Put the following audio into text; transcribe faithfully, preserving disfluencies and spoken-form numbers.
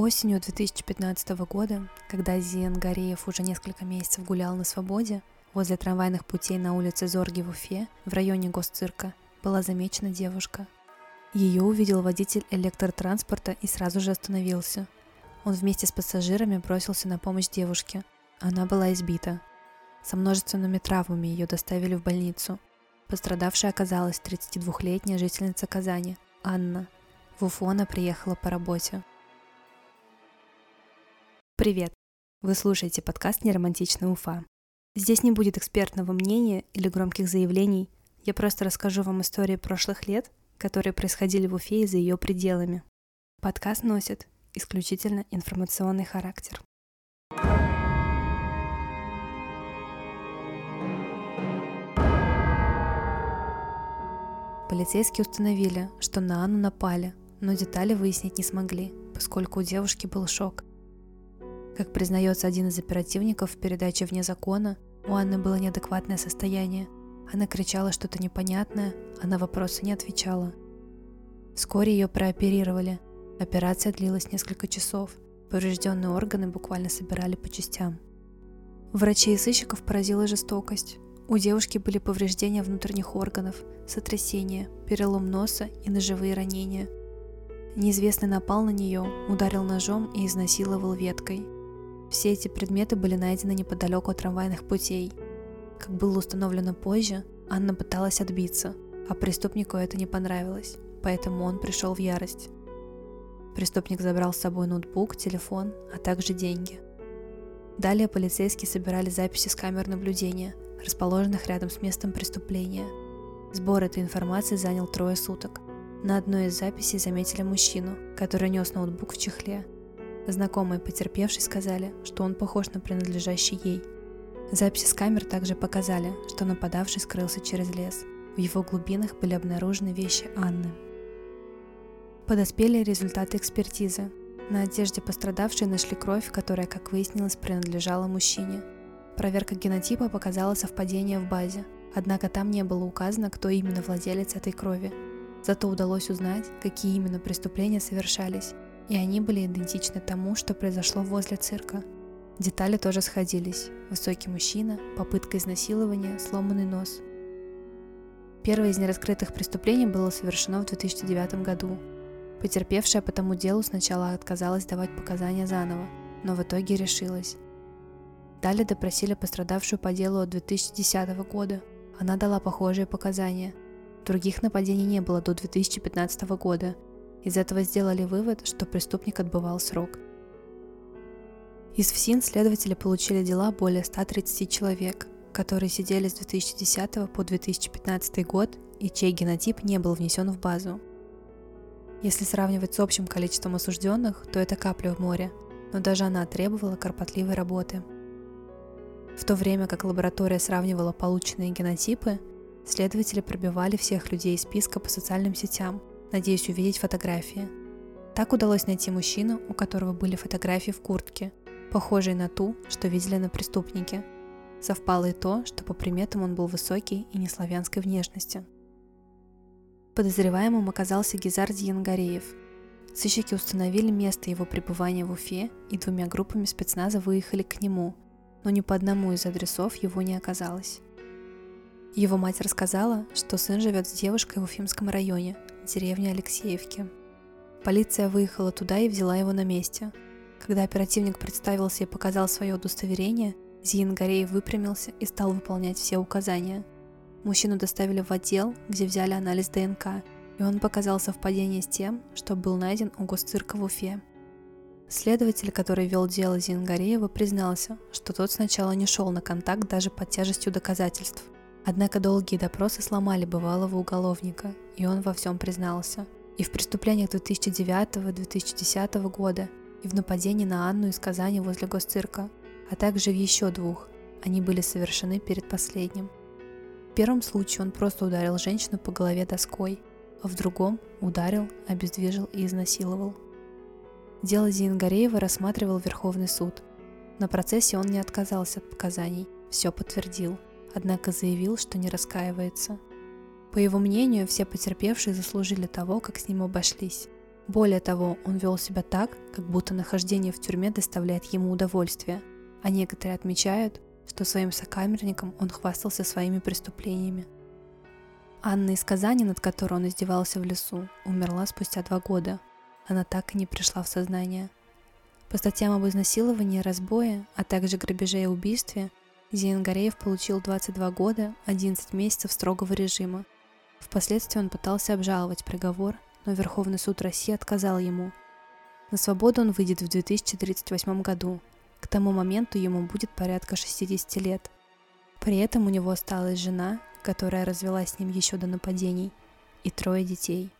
Осенью две тысячи пятнадцатого года, когда Зиянгареев уже несколько месяцев гулял на свободе, возле трамвайных путей на улице Зорги в Уфе, в районе Госцирка, была замечена девушка. Ее увидел водитель электротранспорта и сразу же остановился. Он вместе с пассажирами бросился на помощь девушке. Она была избита. Со множественными травмами ее доставили в больницу. Пострадавшей оказалась тридцатидвухлетняя жительница Казани, Анна. В Уфу она приехала по работе. Привет! Вы слушаете подкаст «Неромантичная Уфа». Здесь не будет экспертного мнения или громких заявлений. Я просто расскажу вам истории прошлых лет, которые происходили в Уфе и за ее пределами. Подкаст носит исключительно информационный характер. Полицейские установили, что на Анну напали, но детали выяснить не смогли, поскольку у девушки был шок. Как признается один из оперативников в передаче «Вне закона», у Анны было неадекватное состояние. Она кричала что-то непонятное, а на вопросы не отвечала. Вскоре ее прооперировали. Операция длилась несколько часов. Поврежденные органы буквально собирали по частям. Врачей и сыщиков поразила жестокость. У девушки были повреждения внутренних органов, сотрясение, перелом носа и ножевые ранения. Неизвестный напал на нее, ударил ножом и изнасиловал веткой. Все эти предметы были найдены неподалеку от трамвайных путей. Как было установлено позже, Анна пыталась отбиться, а преступнику это не понравилось, поэтому он пришел в ярость. Преступник забрал с собой ноутбук, телефон, а также деньги. Далее полицейские собирали записи с камер наблюдения, расположенных рядом с местом преступления. Сбор этой информации занял трое суток. На одной из записей заметили мужчину, который нес ноутбук в чехле. Знакомые потерпевшей сказали, что он похож на принадлежащий ей. Записи с камер также показали, что нападавший скрылся через лес. В его глубинах были обнаружены вещи Анны. Подоспели результаты экспертизы. На одежде пострадавшей нашли кровь, которая, как выяснилось, принадлежала мужчине. Проверка генотипа показала совпадение в базе, однако там не было указано, кто именно владелец этой крови. Зато удалось узнать, какие именно преступления совершались, и они были идентичны тому, что произошло возле цирка. Детали тоже сходились: высокий мужчина, попытка изнасилования, сломанный нос. Первое из нераскрытых преступлений было совершено в две тысячи девятом году. Потерпевшая по тому делу сначала отказалась давать показания заново, но в итоге решилась. Далее допросили пострадавшую по делу от две тысячи десятого года. Она дала похожие показания. Других нападений не было до две тысячи пятнадцатого года. Из этого сделали вывод, что преступник отбывал срок. Из ФСИН следователи получили дела более ста тридцати человек, которые сидели с две тысячи десятого по две тысячи пятнадцатый год, и чей генотип не был внесен в базу. Если сравнивать с общим количеством осужденных, то это капля в море, но даже она требовала кропотливой работы. В то время как лаборатория сравнивала полученные генотипы, следователи пробивали всех людей из списка по социальным сетям, надеясь увидеть фотографии. Так удалось найти мужчину, у которого были фотографии в куртке, похожие на ту, что видели на преступнике. Совпало и то, что по приметам он был высокий и неславянской внешности. Подозреваемым оказался Гизар Зиянгареев. Сыщики установили место его пребывания в Уфе и двумя группами спецназа выехали к нему, но ни по одному из адресов его не оказалось. Его мать рассказала, что сын живет с девушкой в Уфимском районе, деревне Алексеевки. Полиция выехала туда и взяла его на месте. Когда оперативник представился и показал свое удостоверение, Зиянгареев выпрямился и стал выполнять все указания. Мужчину доставили в отдел, где взяли анализ ДНК, и он показал совпадение с тем, что был найден у Госцирка в Уфе. Следователь, который вел дело Зиянгареева, признался, что тот сначала не шел на контакт даже под тяжестью доказательств. Однако долгие допросы сломали бывалого уголовника, и он во всем признался. И в преступлениях две тысячи девятого - две тысячи десятого года, и в нападении на Анну из Казани возле Госцирка, а также в еще двух. Они были совершены перед последним. В первом случае он просто ударил женщину по голове доской, а в другом ударил, обездвижил и изнасиловал. Дело Зиянгареева рассматривал Верховный суд. На процессе он не отказался от показаний, все подтвердил. Однако заявил, что не раскаивается. По его мнению, все потерпевшие заслужили того, как с ним обошлись. Более того, он вел себя так, как будто нахождение в тюрьме доставляет ему удовольствие, а некоторые отмечают, что своим сокамерником он хвастался своими преступлениями. Анна из Казани, над которой он издевался в лесу, умерла спустя два года. Она так и не пришла в сознание. По статьям об изнасиловании, разбое, а также грабеже и убийстве Зиянгареев получил двадцать два года, одиннадцать месяцев строгого режима. Впоследствии он пытался обжаловать приговор, но Верховный суд России отказал ему. На свободу он выйдет в две тысячи тридцать восьмом году. К тому моменту ему будет порядка шестьдесят лет. При этом у него осталась жена, которая развелась с ним еще до нападений, и трое детей.